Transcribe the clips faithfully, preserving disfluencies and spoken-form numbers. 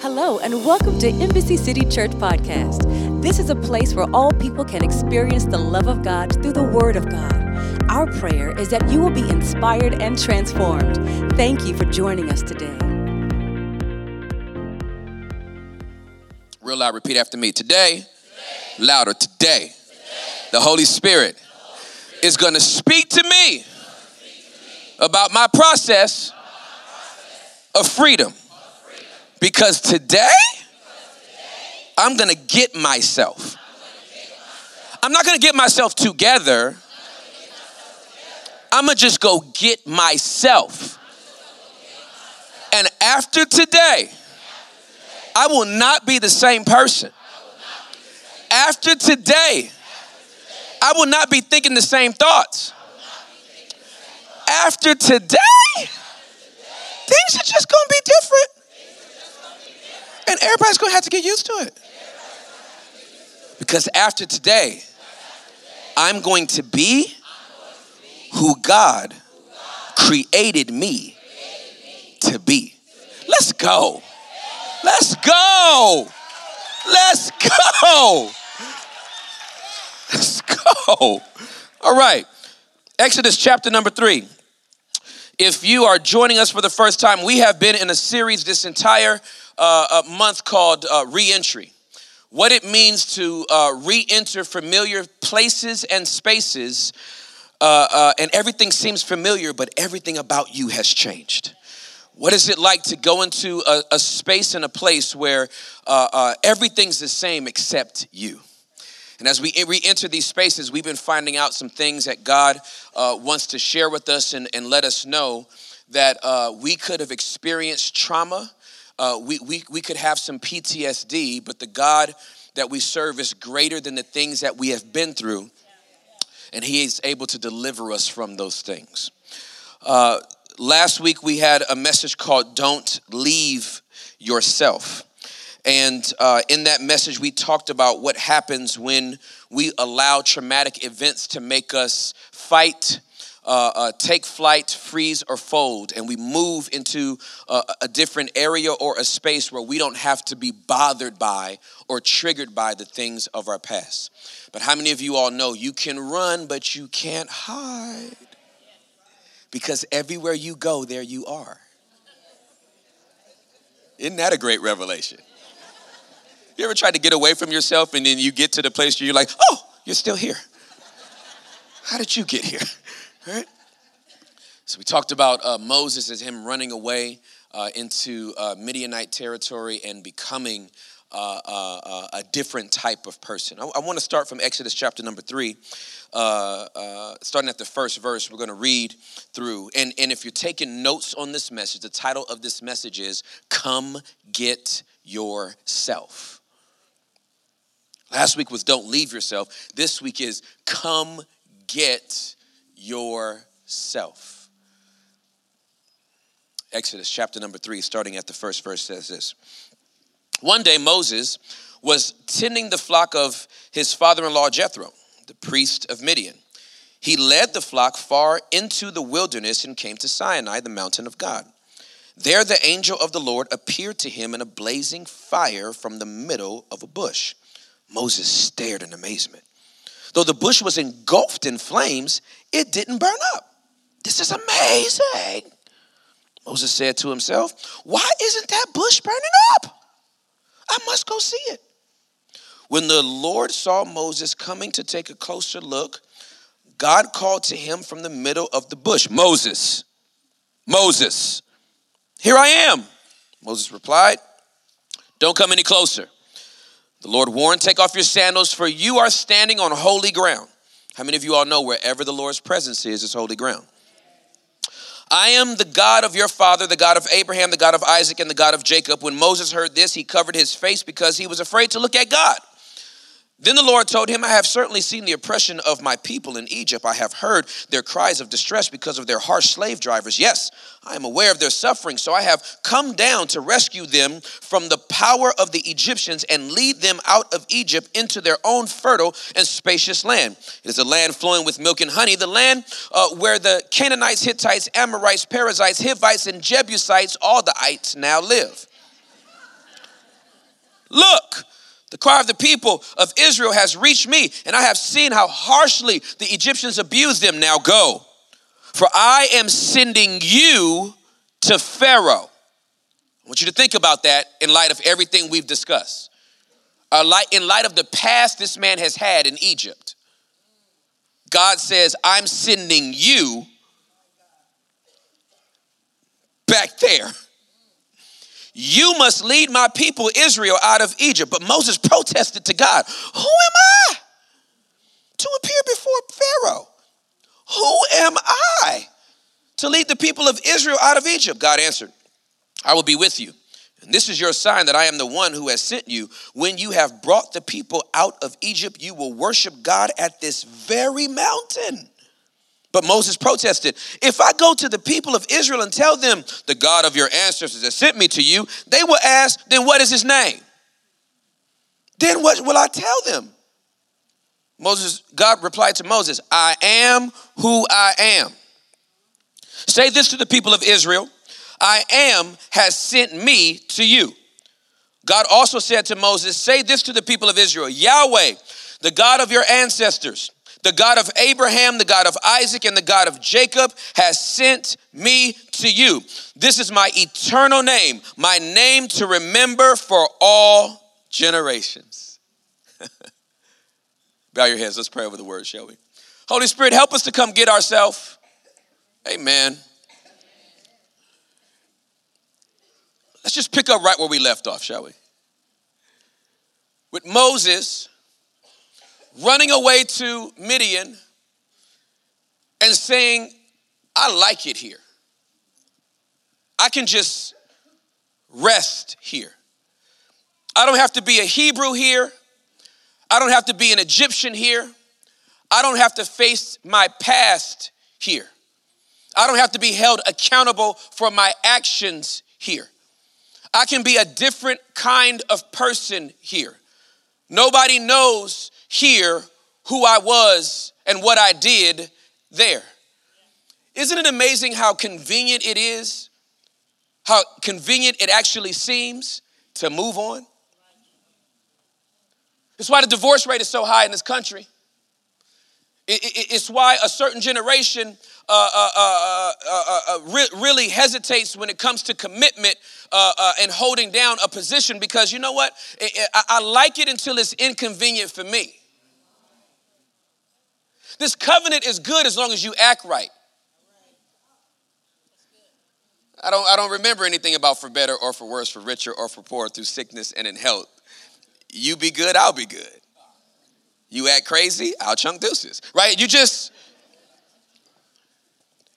Hello, and welcome to Embassy City Church Podcast. This is a place where all people can experience the love of God through the Word of God. Our prayer is that you will be inspired and transformed. Thank you for joining us today. Real loud, repeat after me. Today, today. Louder, today, today. The Holy Spirit, the Holy Spirit is going to speak to me about my process, about my process of freedom. Because today, I'm going to get myself. I'm not going to get myself together. I'm going to just go get myself. And after today, I will not be the same person. After today, I will not be thinking the same thoughts. After today, things are just going to be different. And everybody's going to have to get used to it. Because after today, I'm going to be who God created me to be. Let's go. Let's go. Let's go. Let's go. All right. Exodus chapter number three. If you are joining us for the first time, we have been in a series this entire Uh, a month called uh, Re-Entry. What it means to uh, re-enter familiar places and spaces, uh, uh, and everything seems familiar, but everything about you has changed. What is it like to go into a, a space and a place where uh, uh, everything's the same except you? And as we re-enter these spaces, we've been finding out some things that God uh, wants to share with us and, and let us know that uh, we could have experienced trauma. Uh, we, we we could have some P T S D, but the God that we serve is greater than the things that we have been through, and he is able to deliver us from those things. Uh, last week, we had a message called Don't Leave Yourself, and uh, in that message, we talked about what happens when we allow traumatic events to make us fight, Uh, uh, take flight, freeze, or fold, and we move into uh, a different area or a space where we don't have to be bothered by or triggered by the things of our past. But how many of you all know you can run, but you can't hide? Because everywhere you go, there you are. Isn't that a great revelation? You ever tried to get away from yourself and then you get to the place where you're like, oh, you're still here. How did you get here? Right? So we talked about uh, Moses as him running away uh, into uh, Midianite territory and becoming uh, uh, a different type of person. I, I want to start from Exodus chapter number three, uh, uh, starting at the first verse. We're going to read through. And, and if you're taking notes on this message, the title of this message is Come Get Yourself. Last week was Don't Leave Yourself. This week is Come Get Yourself. Yourself. Exodus chapter number three, starting at the first verse, says this. One day Moses was tending the flock of his father-in-law Jethro, the priest of Midian. He led the flock far into the wilderness and came to Sinai, the mountain of God. There the angel of the Lord appeared to him in a blazing fire from the middle of a bush. Moses stared in amazement. Though the bush was engulfed in flames, it didn't burn up. This is amazing. Moses said to himself, why isn't that bush burning up? I must go see it. When the Lord saw Moses coming to take a closer look, God called to him from the middle of the bush, Moses, Moses, here I am. Moses replied, don't come any closer. The Lord warned, take off your sandals, for you are standing on holy ground. How many of you all know wherever the Lord's presence is, it's holy ground? I am the God of your father, the God of Abraham, the God of Isaac, and the God of Jacob. When Moses heard this, he covered his face because he was afraid to look at God. Then the Lord told him, I have certainly seen the oppression of my people in Egypt. I have heard their cries of distress because of their harsh slave drivers. Yes, I am aware of their suffering, so I have come down to rescue them from the power of the Egyptians and lead them out of Egypt into their own fertile and spacious land. It is a land flowing with milk and honey, the land uh, where the Canaanites, Hittites, Amorites, Perizzites, Hivites, and Jebusites, all the ites now live. Look, the cry of the people of Israel has reached me, and I have seen how harshly the Egyptians abuse them. Now go, for I am sending you to Pharaoh. I want you to think about that in light of everything we've discussed. Uh, light, in light of the past this man has had in Egypt, God says, I'm sending you back there. You must lead my people Israel out of Egypt. But Moses protested to God, who am I to appear before Pharaoh? Who am I to lead the people of Israel out of Egypt? God answered, I will be with you. And this is your sign that I am the one who has sent you. When you have brought the people out of Egypt, you will worship God at this very mountain. But Moses protested, if I go to the people of Israel and tell them, the God of your ancestors has sent me to you, they will ask, then what is his name? Then what will I tell them? Moses, God replied to Moses, I am who I am. Say this to the people of Israel. I am has sent me to you. God also said to Moses, say this to the people of Israel, Yahweh, the God of your ancestors, the God of Abraham, the God of Isaac, and the God of Jacob has sent me to you. This is my eternal name, my name to remember for all generations. Bow your heads. Let's pray over the word, shall we? Holy Spirit, help us to come get ourselves. Amen. Let's just pick up right where we left off, shall we? With Moses running away to Midian and saying, I like it here. I can just rest here. I don't have to be a Hebrew here. I don't have to be an Egyptian here. I don't have to face my past here. I don't have to be held accountable for my actions here. I can be a different kind of person here. Nobody knows here who I was and what I did there. Isn't it amazing how convenient it is, how convenient it actually seems to move on? It's why the divorce rate is so high in this country. It, it, it's why a certain generation uh, uh, uh, uh, uh, re- really hesitates when it comes to commitment uh, uh, and holding down a position because, you know what, it, it, I, I like it until it's inconvenient for me. This covenant is good as long as you act right. I don't, I don't remember anything about for better or for worse, for richer or for poorer, through sickness and in health. You be good, I'll be good. You act crazy, I'll chunk deuces, right? You just,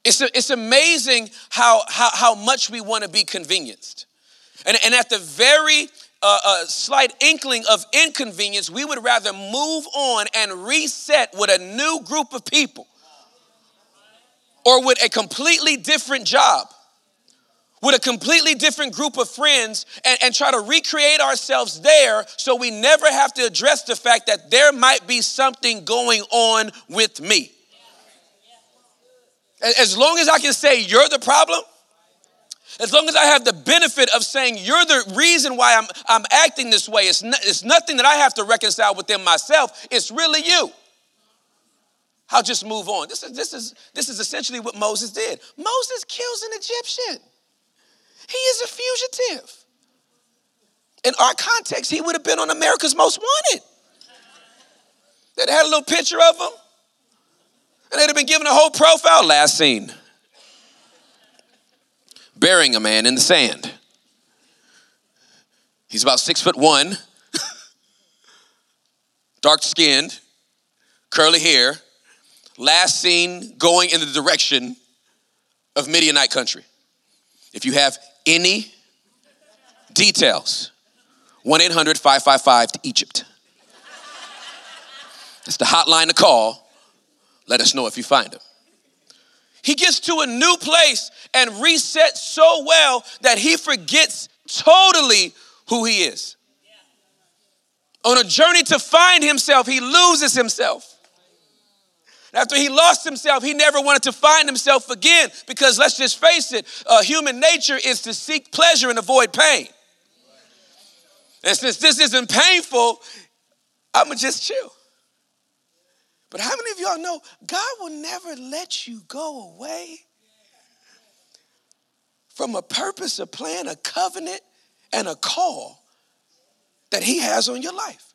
it's it's amazing how how, how much we want to be convenienced. And, and at the very uh, uh, slight inkling of inconvenience, we would rather move on and reset with a new group of people or with a completely different job, with a completely different group of friends and, and try to recreate ourselves there so we never have to address the fact that there might be something going on with me. As long as I can say you're the problem, as long as I have the benefit of saying you're the reason why I'm, I'm acting this way, it's, no, it's nothing that I have to reconcile within myself, it's really you. I'll just move on. This is, this is, this is essentially what Moses did. Moses kills an Egyptian. He is a fugitive. In our context, he would have been on America's Most Wanted. They'd had a little picture of him, and they'd have been given a whole profile. Last seen, burying a man in the sand. He's about six foot one, dark skinned, curly hair. Last seen going in the direction of Midianite country. If you have any details, one eight hundred five five five Egypt. That's the hotline to call. Let us know if you find him. He gets to a new place and resets so well that he forgets totally who he is. On a journey to find himself, he loses himself. After he lost himself, he never wanted to find himself again because, let's just face it, uh, human nature is to seek pleasure and avoid pain. And since this isn't painful, I'm going to just chill. But how many of y'all know God will never let you go away from a purpose, a plan, a covenant, and a call that he has on your life?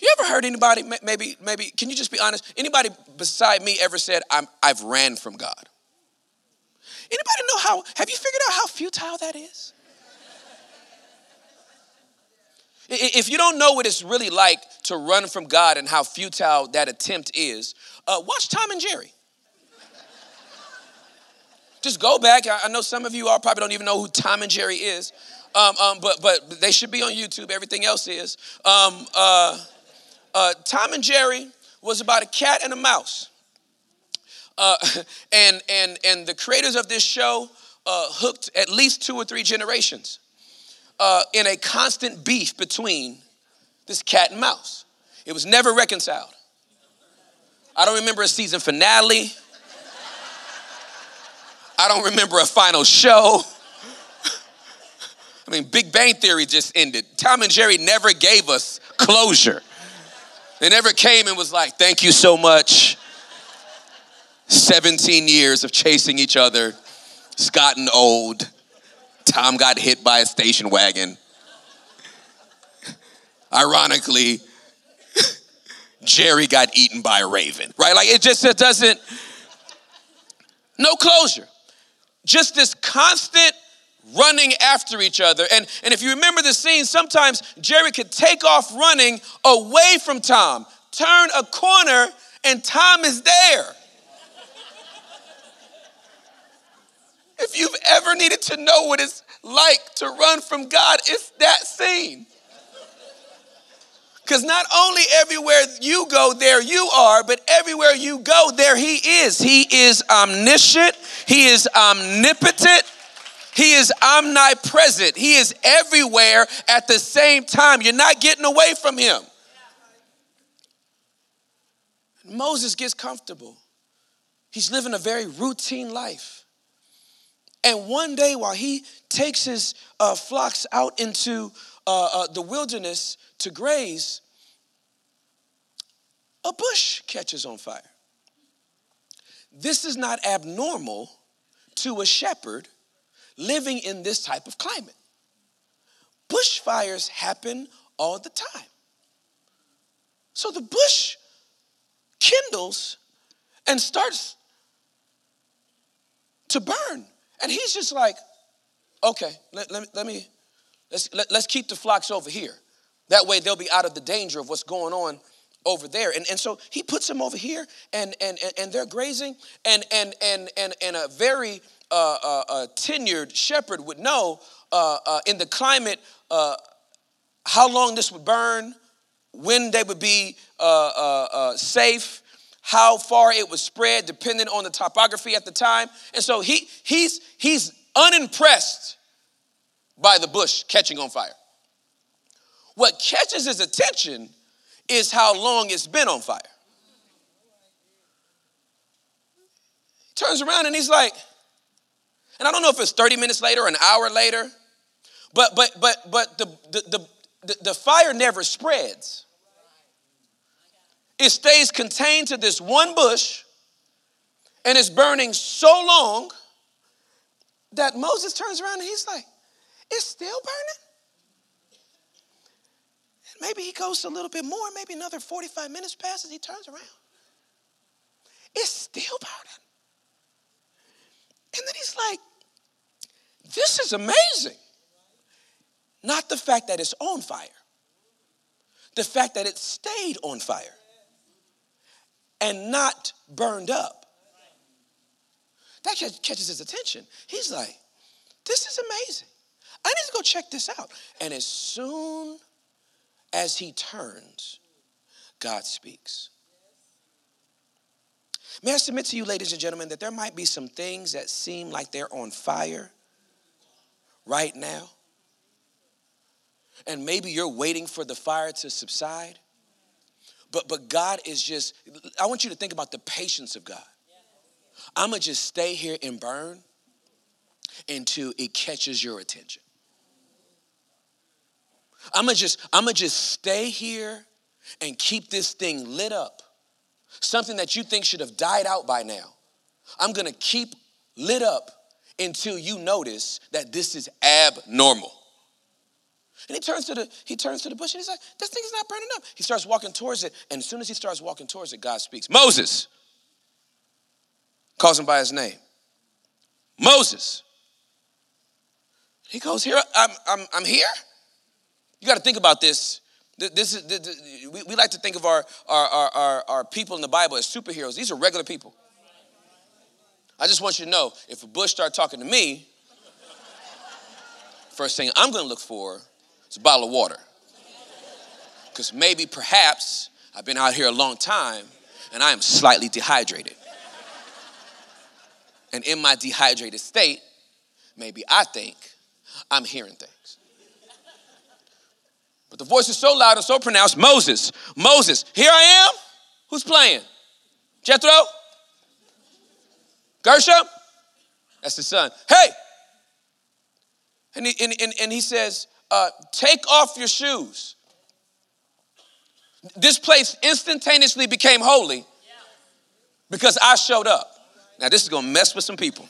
You ever heard anybody, maybe, maybe, can you just be honest? Anybody beside me ever said, I'm, I've ran from God? Anybody know how, have you figured out how futile that is? If you don't know what it's really like to run from God and how futile that attempt is, uh, watch Tom and Jerry. Just go back. I know some of you all probably don't even know who Tom and Jerry is, um, um, but but they should be on YouTube. Everything else is. Um, uh, uh, Tom and Jerry was about a cat and a mouse, uh, and and and the creators of this show uh, hooked at least two or three generations uh, in a constant beef between this cat and mouse. It was never reconciled. I don't remember a season finale. I don't remember a final show. I mean, Big Bang Theory just ended. Tom and Jerry never gave us closure. They never came and was like, thank you so much. seventeen years of chasing each other. It's gotten old. Tom got hit by a station wagon. Ironically, Jerry got eaten by a raven, right? Like, it just it doesn't, no closure. Just this constant running after each other. And, and if you remember the scene, sometimes Jerry could take off running away from Tom, turn a corner, and Tom is there. If you've ever needed to know what it's like to run from God, it's that scene. Because not only everywhere you go, there you are, but everywhere you go, there he is. He is omniscient. He is omnipotent. He is omnipresent. He is everywhere at the same time. You're not getting away from him. And Moses gets comfortable. He's living a very routine life. And one day while he takes his uh, flocks out into uh, uh, the wilderness to graze, a bush catches on fire. This is not abnormal to a shepherd living in this type of climate. Bushfires happen all the time. So the bush kindles and starts to burn. And he's just like, okay, let, let, let me, let's, let, let's keep the flocks over here. That way they'll be out of the danger of what's going on over there. And, and so he puts them over here, and, and, and they're grazing. And, and, and, and, and a very uh, uh, uh, tenured shepherd would know uh, uh, in the climate uh, how long this would burn, when they would be uh, uh, uh, safe, how far it would spread, depending on the topography at the time. And so he, he's, he's unimpressed by the bush catching on fire. What catches his attention is how long it's been on fire. He turns around and he's like, and I don't know if it's thirty minutes later or an hour later, but but but but the the the, the fire never spreads. It stays contained to this one bush, and it's burning so long that Moses turns around and he's like, it's still burning? Maybe he goes a little bit more. Maybe another forty-five minutes passes. He turns around. It's still burning. And then he's like, this is amazing. Not the fact that it's on fire. The fact that it stayed on fire and not burned up. That catches his attention. He's like, this is amazing. I need to go check this out. And as soon as he turns, God speaks. May I submit to you, ladies and gentlemen, that there might be some things that seem like they're on fire right now. And maybe you're waiting for the fire to subside. But, but God is just, I want you to think about the patience of God. I'm going to just stay here and burn until it catches your attention. I'm gonna just, I'm gonna just stay here and keep this thing lit up. Something that you think should have died out by now. I'm gonna keep lit up until you notice that this is abnormal. And he turns to the, he turns to the bush and he's like, this thing is not burning up. He starts walking towards it. And as soon as he starts walking towards it, God speaks. Moses. Calls him by his name. Moses. He goes, here, I'm, I'm, I'm here? You got to think about this. This is, this is we, we like to think of our, our, our, our people in the Bible as superheroes. These are regular people. I just want you to know, if a bush starts talking to me, first thing I'm going to look for is a bottle of water. Because maybe, perhaps, I've been out here a long time, and I am slightly dehydrated. And in my dehydrated state, maybe I think I'm hearing things. But the voice is so loud and so pronounced, Moses, Moses, here I am. Who's playing? Jethro? Gershom? That's the son. Hey! And he, and, and, and he says, uh, take off your shoes. This place instantaneously became holy because I showed up. Now, this is going to mess with some people.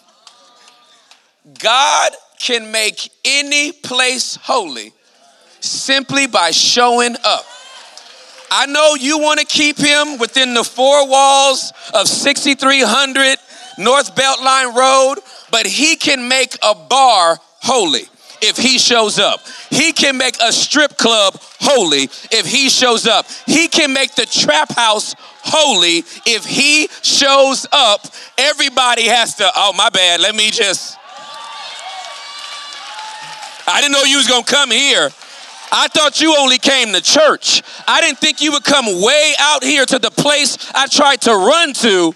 God can make any place holy simply by showing up. I know you want to keep him within the four walls of sixty-three hundred North Beltline Road, but he can make a bar holy if he shows up. He can make a strip club holy if he shows up. He can make the trap house holy if he shows up. Everybody has to, oh, my bad, let me just. I didn't know you was gonna come here. I thought you only came to church. I didn't think you would come way out here to the place I tried to run to.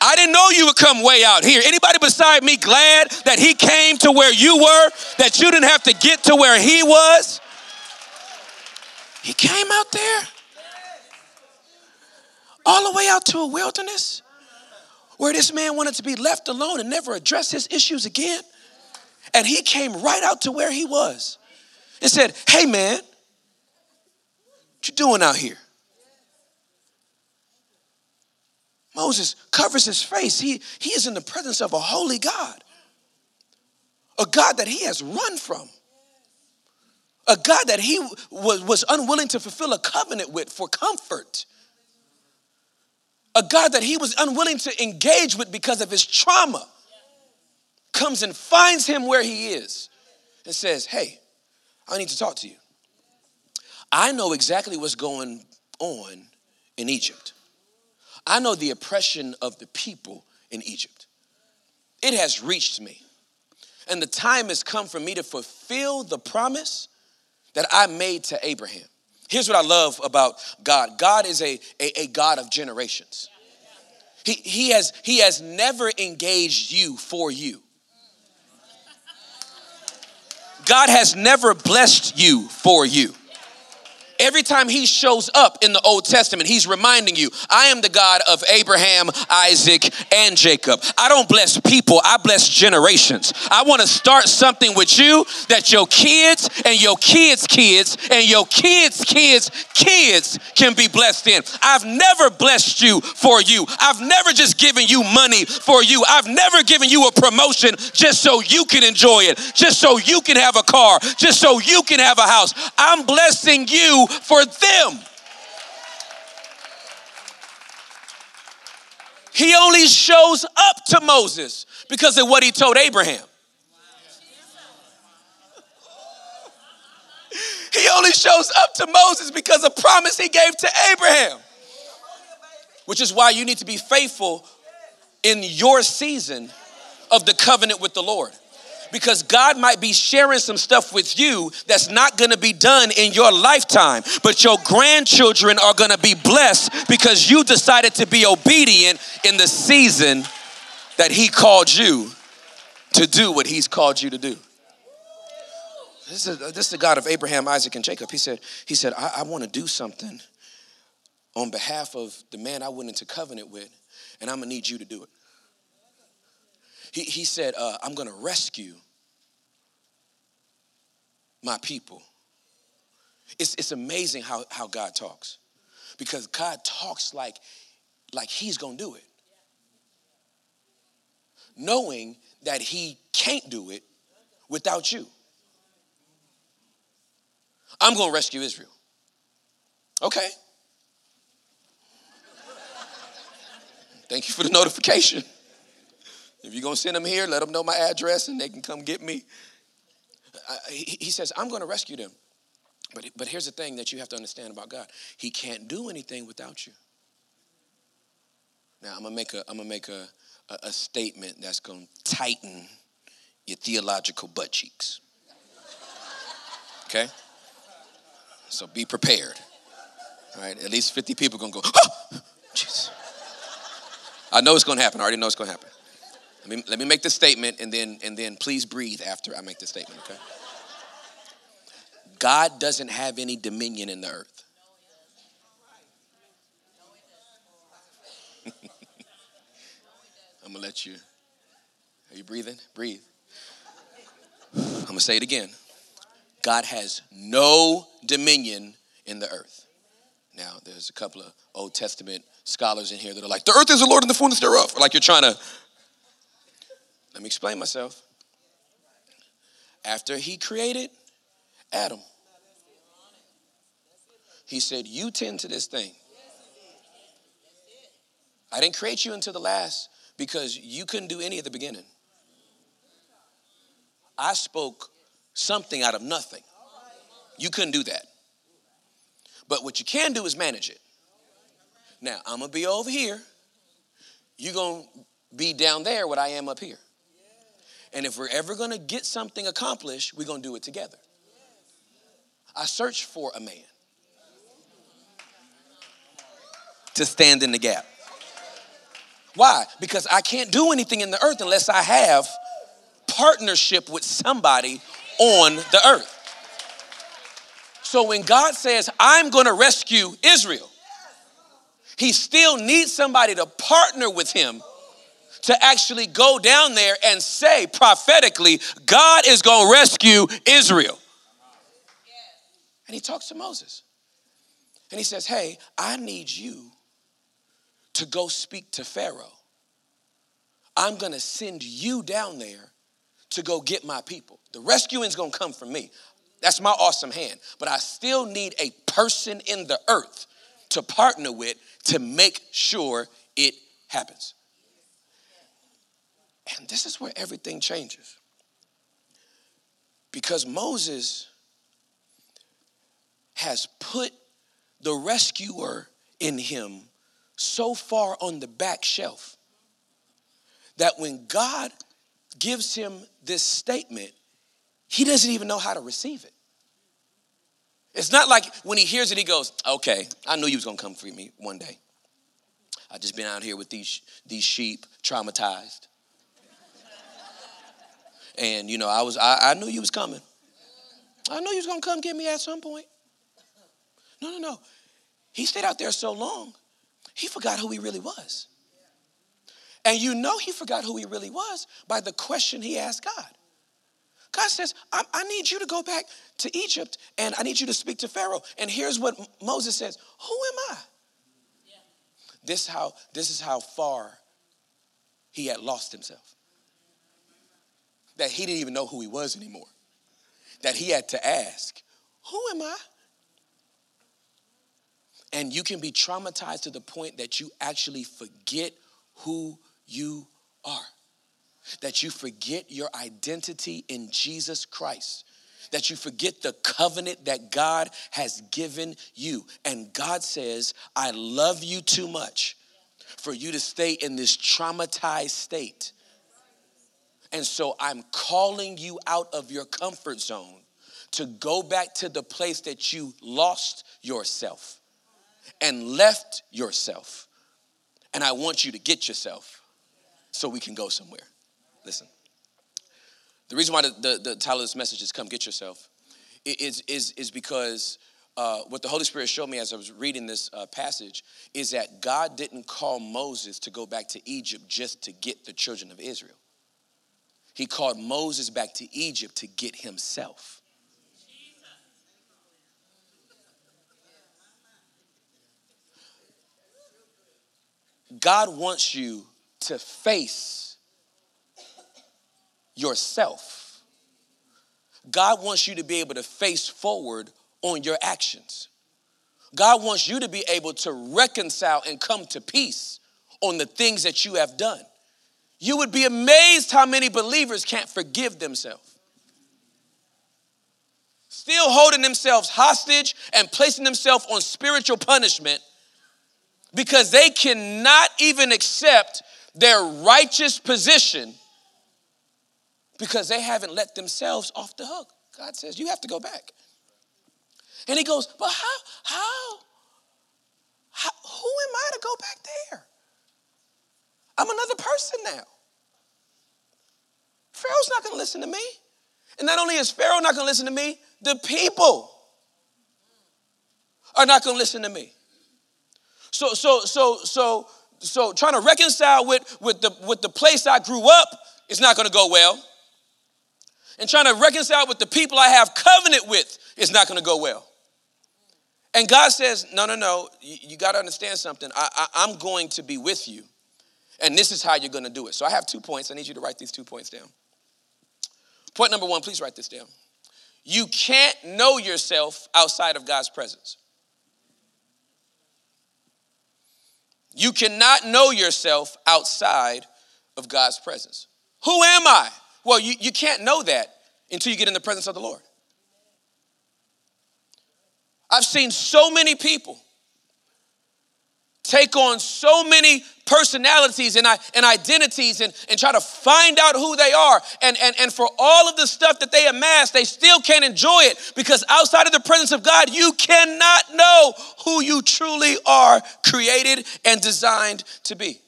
I didn't know you would come way out here. Anybody beside me glad that he came to where you were, that you didn't have to get to where he was? He came out there, all the way out to a wilderness where this man wanted to be left alone and never address his issues again. And he came right out to where he was and said, hey, man, what you doing out here? Moses covers his face. He, he is in the presence of a holy God, a God that he has run from, a God that he was, was unwilling to fulfill a covenant with for comfort, a God that he was unwilling to engage with because of his trauma, comes and finds him where he is and says, hey, I need to talk to you. I know exactly what's going on in Egypt. I know the oppression of the people in Egypt. It has reached me. And the time has come for me to fulfill the promise that I made to Abraham. Here's what I love about God. God is a, a, a God of generations. He, he, has, he has never engaged you for you. God has never blessed you for you. Every time he shows up in the Old Testament, he's reminding you, I am the God of Abraham, Isaac, and Jacob. I don't bless people, I bless generations. I want to start something with you that your kids and your kids' kids and your kids' kids' kids can be blessed in. I've never blessed you for you. I've never just given you money for you. I've never given you a promotion just so you can enjoy it, just so you can have a car, just so you can have a house. I'm blessing you for them. He only shows up to Moses because of what he told Abraham. He only shows up to Moses because of promise he gave to Abraham. Which is why you need to be faithful in your season of the covenant with the Lord. Because God might be sharing some stuff with you that's not going to be done in your lifetime. But your grandchildren are going to be blessed because you decided to be obedient in the season that he called you to do what he's called you to do. This is, this is the God of Abraham, Isaac, and Jacob. He said, he said, I, I want to do something on behalf of the man I went into covenant with, and I'm going to need you to do it. He, he said, uh, I'm going to rescue my people. It's, it's amazing how, how God talks, because God talks like, like he's going to do it. Knowing that he can't do it without you. I'm going to rescue Israel. Okay. Thank you for the notification. If you're going to send them here, let them know my address and they can come get me. Uh, he, he says, I'm going to rescue them. But, but here's the thing that you have to understand about God. He can't do anything without you. Now, I'm going to make a, I'm going to make a, a, a statement that's going to tighten your theological butt cheeks. Okay? So be prepared. All right? At least fifty people are going to go, oh, Jesus. I know it's going to happen. I already know it's going to happen. Let me, let me make this statement, and then, and then please breathe after I make this statement, okay? God doesn't have any dominion in the earth. I'm going to let you. Are you breathing? Breathe. I'm going to say it again. God has no dominion in the earth. Now, there's a couple of Old Testament scholars in here that are like, the earth is the Lord and the fullness thereof. Like you're trying to. Let me explain myself. After he created Adam, he said, you tend to this thing. I didn't create you until the last because you couldn't do any at the beginning. I spoke something out of nothing. You couldn't do that. But what you can do is manage it. Now, I'm going to be over here. You're going to be down there what I am up here. And if we're ever going to get something accomplished, we're going to do it together. I searched for a man to stand in the gap. Why? Because I can't do anything in the earth unless I have partnership with somebody on the earth. So when God says, I'm going to rescue Israel, he still needs somebody to partner with him to actually go down there and say prophetically, God is going to rescue Israel. And he talks to Moses. And he says, hey, I need you to go speak to Pharaoh. I'm going to send you down there to go get my people. The rescuing's going to come from me. That's my awesome hand. But I still need a person in the earth to partner with to make sure it happens. And this is where everything changes. Because Moses has put the rescuer in him so far on the back shelf that when God gives him this statement, he doesn't even know how to receive it. It's not like when he hears it, he goes, okay, I knew you was going to come for me one day. I've just been out here with these, these sheep, traumatized. And, you know, I was I, I knew you was coming. I knew you was going to come get me at some point. No, no, no. He stayed out there so long, he forgot who he really was. And you know he forgot who he really was by the question he asked God. God says, I, I need you to go back to Egypt, and I need you to speak to Pharaoh. And here's what Moses says, who am I? Yeah. This, how, this is how far he had lost himself. That he didn't even know who he was anymore. That he had to ask, who am I? And you can be traumatized to the point that you actually forget who you are. That you forget your identity in Jesus Christ. That you forget the covenant that God has given you. And God says, I love you too much for you to stay in this traumatized state. And so I'm calling you out of your comfort zone to go back to the place that you lost yourself and left yourself. And I want you to get yourself so we can go somewhere. Listen, the reason why the, the, the title of this message is Come Get Yourself is, is, is because uh, what the Holy Spirit showed me as I was reading this uh, passage is that God didn't call Moses to go back to Egypt just to get the children of Israel. He called Moses back to Egypt to get himself. God wants you to face yourself. God wants you to be able to face forward on your actions. God wants you to be able to reconcile and come to peace on the things that you have done. You would be amazed how many believers can't forgive themselves. Still holding themselves hostage and placing themselves on spiritual punishment because they cannot even accept their righteous position because they haven't let themselves off the hook. God says, you have to go back. And he goes, but how, how, how who am I to go back there? I'm another person now. Pharaoh's not going to listen to me. And not only is Pharaoh not going to listen to me, the people are not going to listen to me. So, so, so, so, so trying to reconcile with, with, the, with the place I grew up is not going to go well. And trying to reconcile with the people I have covenant with is not going to go well. And God says, no, no, no, you, you got to understand something. I, I, I'm going to be with you. And this is how you're going to do it. So I have two points. I need you to write these two points down. Point number one, please write this down. You can't know yourself outside of God's presence. You cannot know yourself outside of God's presence. Who am I? Well, you, you can't know that until you get in the presence of the Lord. I've seen so many people take on so many personalities and, and identities and, and try to find out who they are. And, and, and for all of the stuff that they amass, they still can't enjoy it because outside of the presence of God, you cannot know who you truly are created and designed to be.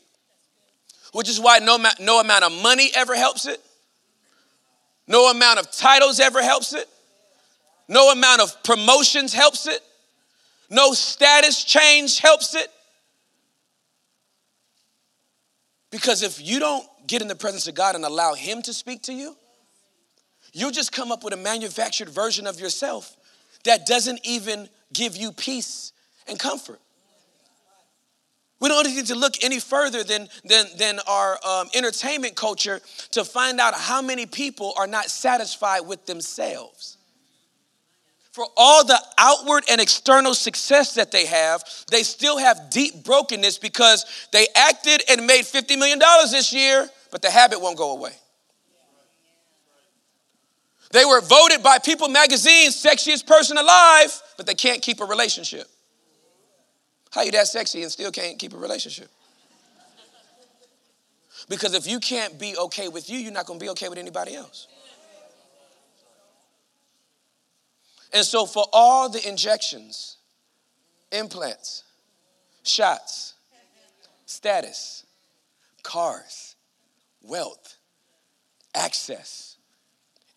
Which is why no, no amount of money ever helps it. No amount of titles ever helps it. No amount of promotions helps it. No status change helps it. Because if you don't get in the presence of God and allow him to speak to you, you'll just come up with a manufactured version of yourself that doesn't even give you peace and comfort. We don't need to look any further than, than, than our um, entertainment culture to find out how many people are not satisfied with themselves. For all the outward and external success that they have, they still have deep brokenness because they acted and made fifty million dollars this year, but the habit won't go away. They were voted by People Magazine's sexiest person alive, but they can't keep a relationship. How you that sexy and still can't keep a relationship? Because if you can't be okay with you, you're not going to be okay with anybody else. And so for all the injections, implants, shots, status, cars, wealth, access,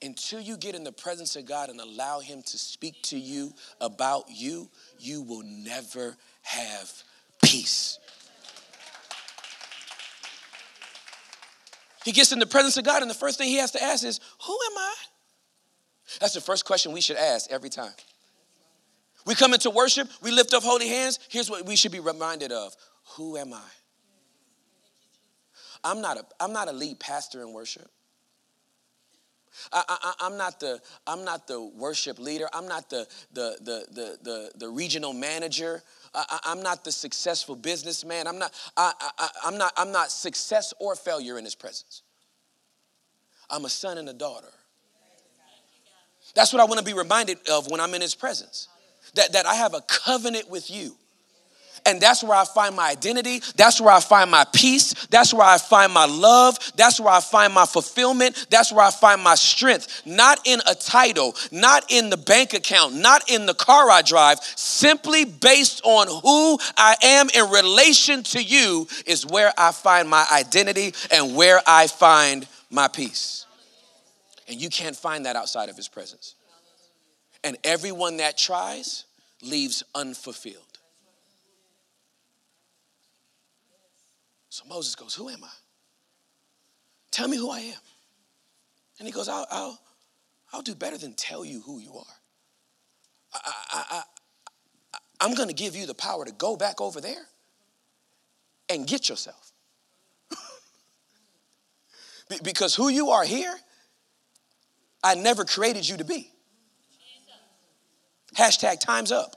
until you get in the presence of God and allow him to speak to you about you, you will never have peace. He gets in the presence of God and the first thing he has to ask is, who am I? That's the first question we should ask every time. We come into worship, we lift up holy hands. Here's what we should be reminded of. Who am I? I'm not a, I'm not a lead pastor in worship. I, I, I'm not the, I'm not the worship leader. I'm not the, the, the, the, the, the regional manager. I, I, I'm not the successful businessman. I'm not, I, I, I'm not, I'm not success or failure in his presence. I'm a son and a daughter. That's what I want to be reminded of when I'm in his presence, that, that I have a covenant with you. And that's where I find my identity. That's where I find my peace. That's where I find my love. That's where I find my fulfillment. That's where I find my strength. Not in a title, not in the bank account, not in the car I drive. Simply based on who I am in relation to you is where I find my identity and where I find my peace. And you can't find that outside of his presence. And everyone that tries leaves unfulfilled. So Moses goes, who am I? Tell me who I am. And he goes, I'll, I'll, I'll do better than tell you who you are. I, I, I, I, I'm going to give you the power to go back over there and get yourself. Because who you are here, I never created you to be. Hashtag time's up.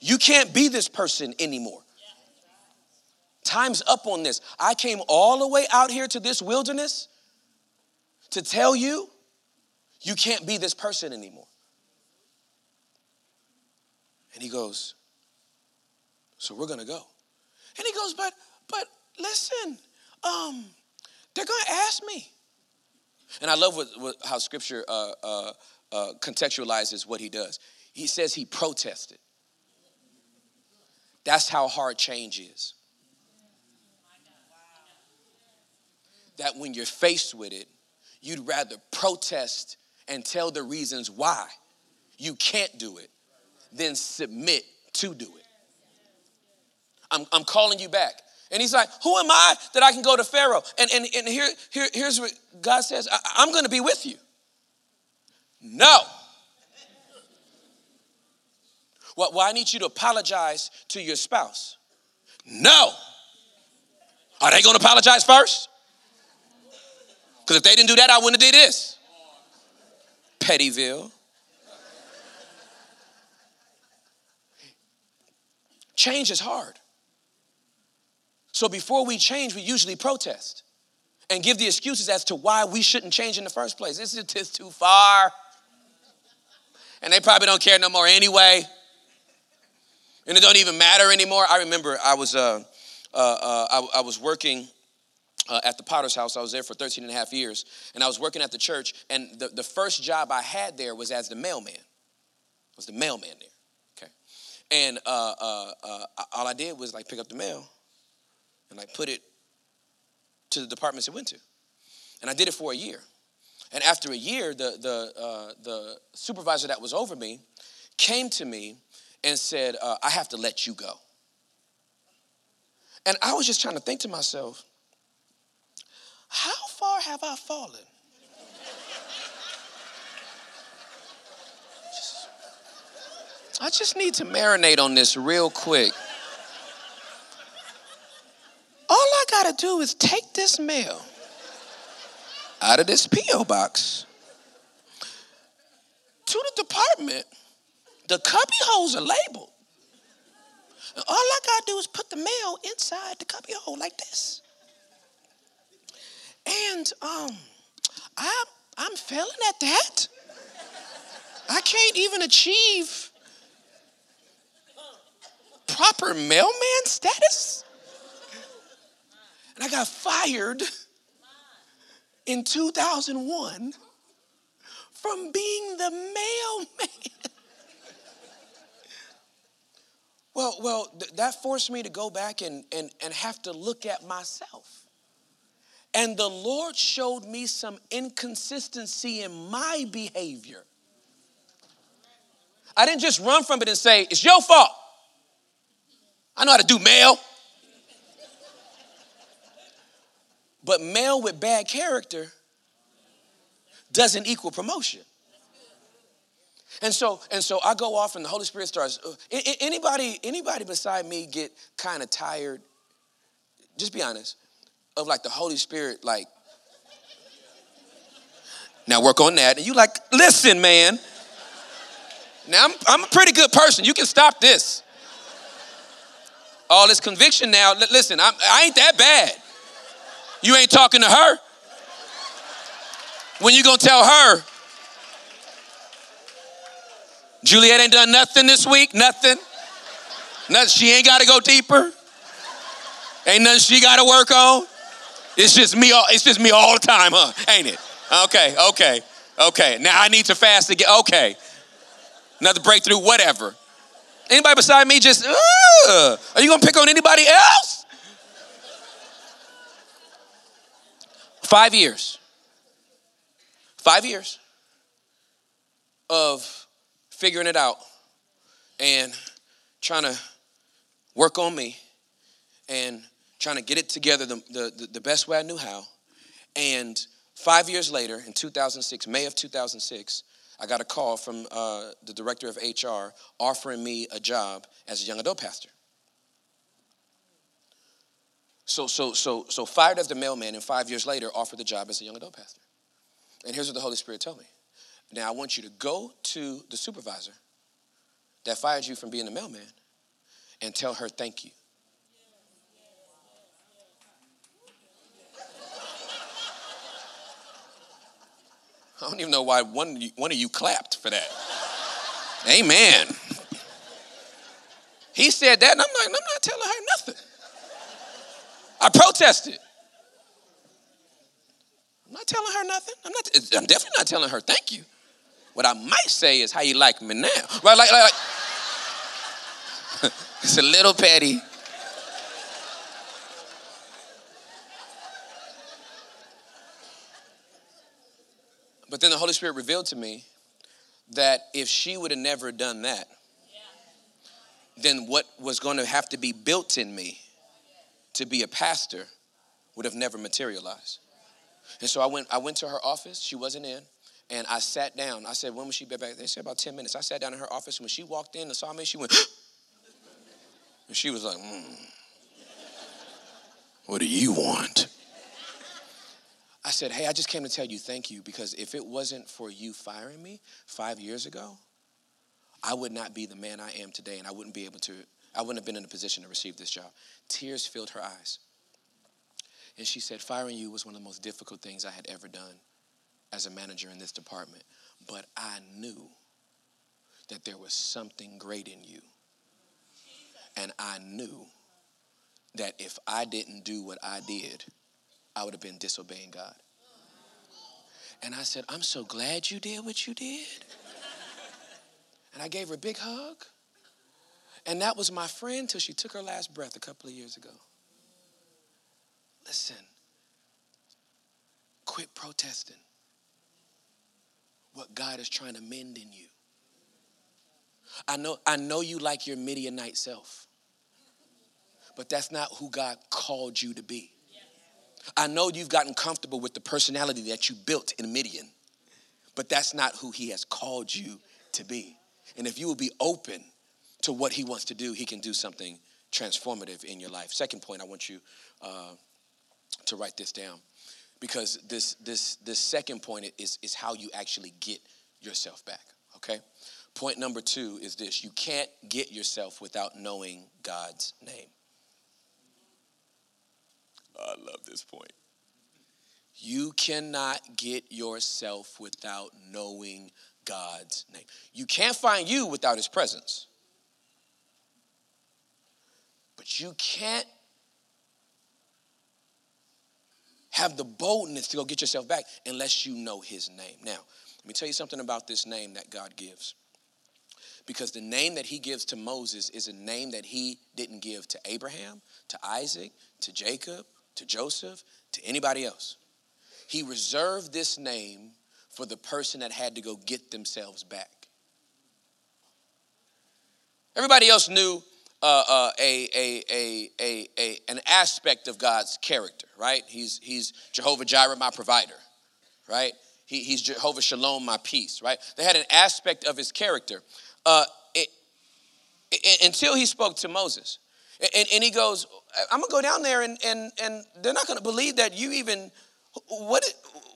You can't be this person anymore. Time's up on this. I came all the way out here to this wilderness to tell you, you can't be this person anymore. And he goes, so we're going to go. And he goes, but, but listen, um, they're going to ask me. And I love what, what, how scripture uh, uh, uh, contextualizes what he does. He says he protested. That's how hard change is. That when you're faced with it, you'd rather protest and tell the reasons why you can't do it than submit to do it. I'm, I'm calling you back. And he's like, who am I that I can go to Pharaoh? And, and, and here, here, here's what God says, I, I'm going to be with you. No. Well, well, I need you to apologize to your spouse. No. Are they going to apologize first? Because if they didn't do that, I wouldn't have did this. Pettyville. Change is hard. So before we change, we usually protest and give the excuses as to why we shouldn't change in the first place. This is too far. And they probably don't care no more anyway. And it don't even matter anymore. I remember I was uh, uh, uh, I, I was working uh, at the Potter's House. I was there for thirteen and a half years. And I was working at the church. And the, the first job I had there was as the mailman. I was the mailman there. Okay. And uh, uh, uh, all I did was like pick up the mail. And I put it to the departments it went to. And I did it for a year. And after a year, the, the, uh, the supervisor that was over me came to me and said, uh, I have to let you go. And I was just trying to think to myself, how far have I fallen? just, I just need to marinate on this real quick. To do is take this mail out of this P O box to the department. The cubby holes are labeled. And all I gotta do is put the mail inside the cubby hole like this. And um, I I'm failing at that. I can't even achieve proper mailman status. And I got fired in two thousand one from being the mailman. well, well, th- that forced me to go back and, and, and have to look at myself. And the Lord showed me some inconsistency in my behavior. I didn't just run from it and say, it's your fault. I know how to do mail. But male with bad character doesn't equal promotion. And so, and so I go off and the Holy Spirit starts. Uh, anybody, anybody beside me get kind of tired, just be honest, of like the Holy Spirit, like, now work on that. And you like, listen, man, now I'm, I'm a pretty good person. You can stop this. All this conviction now. L- listen, I'm, I ain't that bad. You ain't talking to her. When you gonna tell her, Juliet ain't done nothing this week, nothing. nothing. She ain't gotta go deeper. Ain't nothing she gotta work on. It's just me all, it's just me all the time, huh? Ain't it? Okay, okay, okay. Now I need to fast again. Okay. Another breakthrough, whatever. Anybody beside me just, ugh. Are you gonna pick on anybody else? Five years, five years of figuring it out and trying to work on me and trying to get it together the, the, the best way I knew how. And five years later, in two thousand six, May of two thousand six, I got a call from uh, the director of H R offering me a job as a young adult pastor. So, so, so, so fired up the mailman, and five years later offered the job as a young adult pastor. And here's what the Holy Spirit told me. Now, I want you to go to the supervisor that fired you from being a mailman and tell her thank you. I don't even know why one, one of you clapped for that. Amen. He said that, and I'm like, I'm not telling her nothing. I protested. I'm not telling her nothing. I'm not. I'm definitely not telling her thank you. What I might say is how you like me now. Right? Like, like, like. It's a little petty. But then the Holy Spirit revealed to me that if she would have never done that, then what was going to have to be built in me to be a pastor would have never materialized. And so I went I went to her office. She wasn't in. And I sat down. I said, when would she be back? They said about ten minutes. I sat down in her office. And when she walked in and saw me, she went, and she was like, mm, what do you want? I said, hey, I just came to tell you thank you, because if it wasn't for you firing me five years ago, I would not be the man I am today, and I wouldn't be able to, I wouldn't have been in a position to receive this job. Tears filled her eyes. And she said, firing you was one of the most difficult things I had ever done as a manager in this department. But I knew that there was something great in you. And I knew that if I didn't do what I did, I would have been disobeying God. And I said, I'm so glad you did what you did. And I gave her a big hug. And that was my friend till she took her last breath a couple of years ago. Listen, quit protesting what God is trying to mend in you. I know, I know you like your Midianite self, but that's not who God called you to be. I know you've gotten comfortable with the personality that you built in Midian, but that's not who he has called you to be. And if you will be open to what he wants to do, he can do something transformative in your life. Second point, I want you uh, to write this down, because this this this second point is, is how you actually get yourself back, okay? Point number two is this. You can't get yourself without knowing God's name. I love this point. You cannot get yourself without knowing God's name. You can't find you without his presence. But you can't have the boldness to go get yourself back unless you know his name. Now, let me tell you something about this name that God gives. Because the name that he gives to Moses is a name that he didn't give to Abraham, to Isaac, to Jacob, to Joseph, to anybody else. He reserved this name for the person that had to go get themselves back. Everybody else knew Uh, uh, a, a, a, a, a, an aspect of God's character, right? He's, he's Jehovah Jireh, my provider, right? He, he's Jehovah Shalom, my peace, right? They had an aspect of his character uh, it, it, until he spoke to Moses. And, and he goes, I'm going to go down there and, and, and they're not going to believe that you even, what,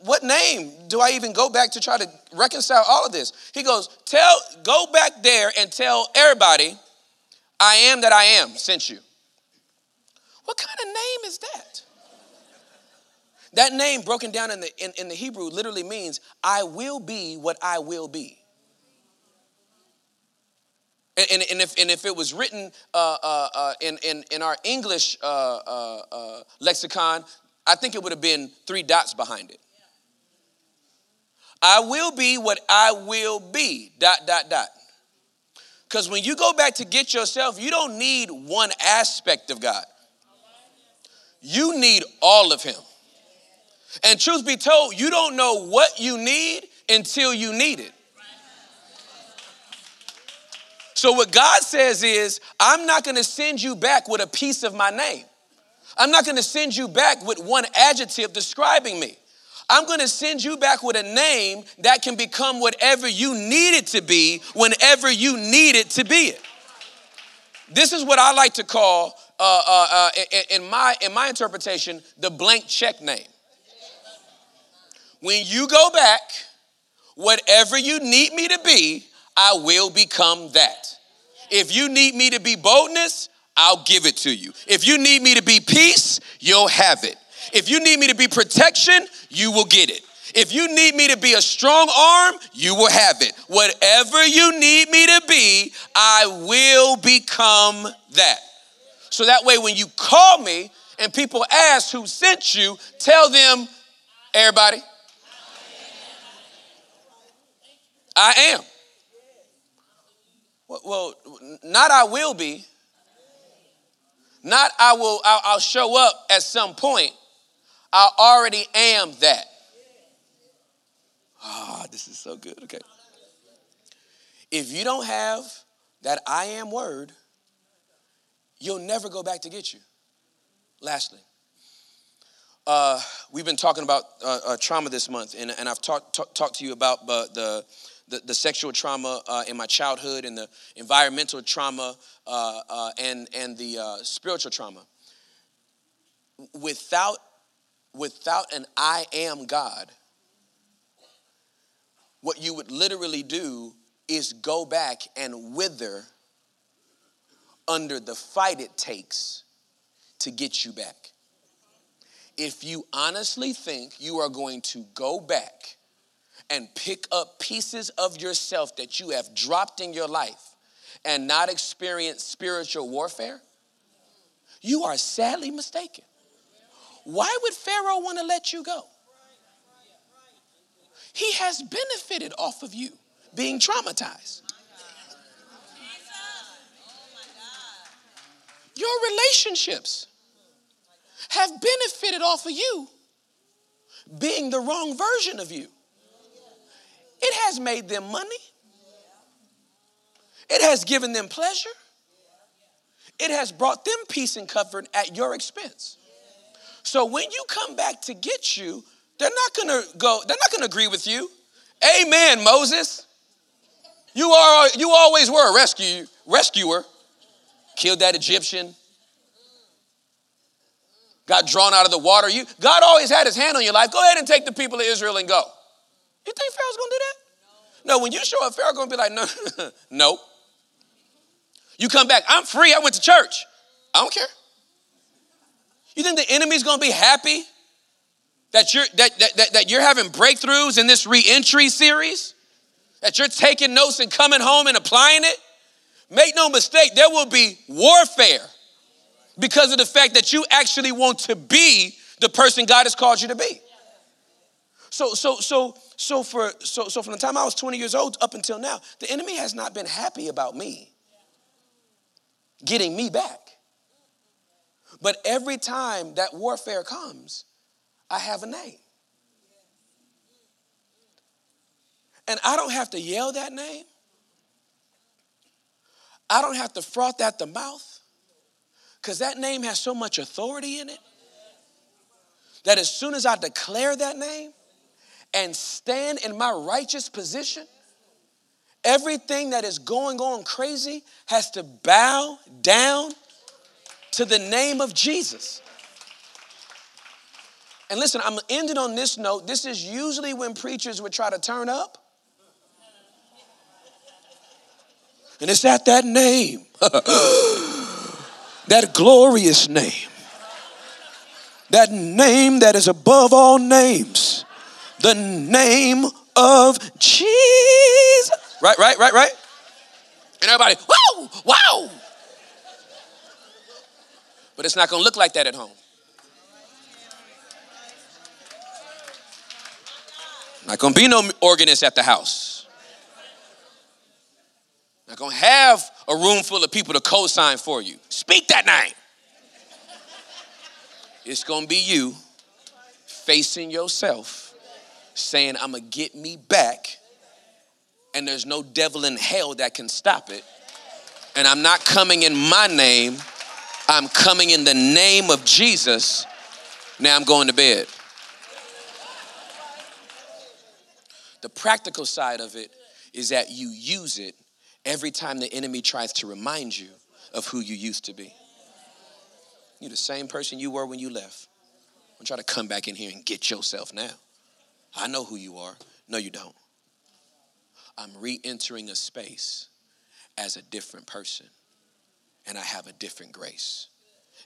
what name do I even go back to try to reconcile all of this? He goes, tell, go back there and tell everybody I am that I am sent you. What kind of name is that? That name broken down in the, in, in the Hebrew literally means I will be what I will be. And, and, and, if, and if it was written uh, uh, uh, in, in, in our English uh, uh, uh, lexicon, I think it would have been three dots behind it. I will be what I will be, dot, dot, dot. Because when you go back to get yourself, you don't need one aspect of God. You need all of him. And truth be told, you don't know what you need until you need it. So what God says is, I'm not going to send you back with a piece of my name. I'm not going to send you back with one adjective describing me. I'm going to send you back with a name that can become whatever you need it to be whenever you need it to be it. This is what I like to call uh, uh, uh, in, in, my, in my interpretation, the blank check name. When you go back, whatever you need me to be, I will become that. If you need me to be boldness, I'll give it to you. If you need me to be peace, you'll have it. If you need me to be protection, you will get it. If you need me to be a strong arm, you will have it. Whatever you need me to be, I will become that. So that way when you call me and people ask who sent you, tell them, everybody, I am. Well, not I will be. Not I will, I'll show up at some point. I already am that. Ah, oh, this is so good. Okay. If you don't have that I am word, you'll never go back to get you. Lastly, uh, we've been talking about uh, uh, trauma this month, and, and I've talked talk, talk to you about uh, the, the, the sexual trauma uh, in my childhood and the environmental trauma uh, uh, and, and the uh, spiritual trauma. Without, without an I am God, what you would literally do is go back and wither under the fight it takes to get you back. If you honestly think you are going to go back and pick up pieces of yourself that you have dropped in your life and not experience spiritual warfare, you are sadly mistaken. Why would Pharaoh want to let you go? He has benefited off of you being traumatized. Your relationships have benefited off of you being the wrong version of you. It has made them money. It has given them pleasure. It has brought them peace and comfort at your expense. So when you come back to get you, They're not going to go, they're not going to agree with you. Amen, Moses. You are, you always were a rescue, rescuer. Killed that Egyptian. Got drawn out of the water. You, God always had his hand on your life. Go ahead and take the people of Israel and go. You think Pharaoh's going to do that? No, when you show up, Pharaoh's going to be like, no, no. You come back, I'm free, I went to church. I don't care. You think the enemy's going to be happy That you're, that, that, that you're having breakthroughs in this re-entry series? That you're taking notes and coming home and applying it? Make no mistake, there will be warfare because of the fact that you actually want to be the person God has called you to be. So, so, so, so, for, so, so from the time I was twenty years old up until now, the enemy has not been happy about me getting me back. But every time that warfare comes, I have a name. And I don't have to yell that name. I don't have to froth at the mouth, because that name has so much authority in it that as soon as I declare that name and stand in my righteous position, everything that is going on crazy has to bow down to the name of Jesus. And listen, I'm ending on this note. This is usually when preachers would try to turn up. And it's at that name, that glorious name, that name that is above all names, the name of Jesus. Right, right, right, right. And everybody, whoa, wow. But it's not going to look like that at home. Not going to be no organist at the house. Not going to have a room full of people to co-sign for you. Speak that name. It's going to be you facing yourself saying, I'm going to get me back, and there's no devil in hell that can stop it. And I'm not coming in my name. I'm coming in the name of Jesus. Now I'm going to bed. The practical side of it is that you use it every time the enemy tries to remind you of who you used to be. You're the same person you were when you left. Don't try to come back in here and get yourself now. I know who you are. No, you don't. I'm re-entering a space as a different person, and I have a different grace,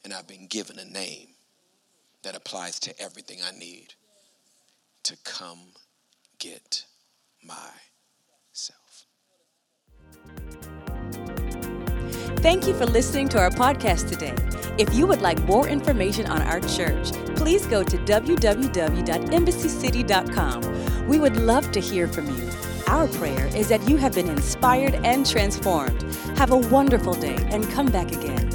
and I've been given a name that applies to everything I need to come get myself. Thank you for listening to our podcast today. If you would like more information on our church, please go to w w w dot embassy city dot com. We would love to hear from you. Our prayer is that you have been inspired and transformed. Have a wonderful day and come back again.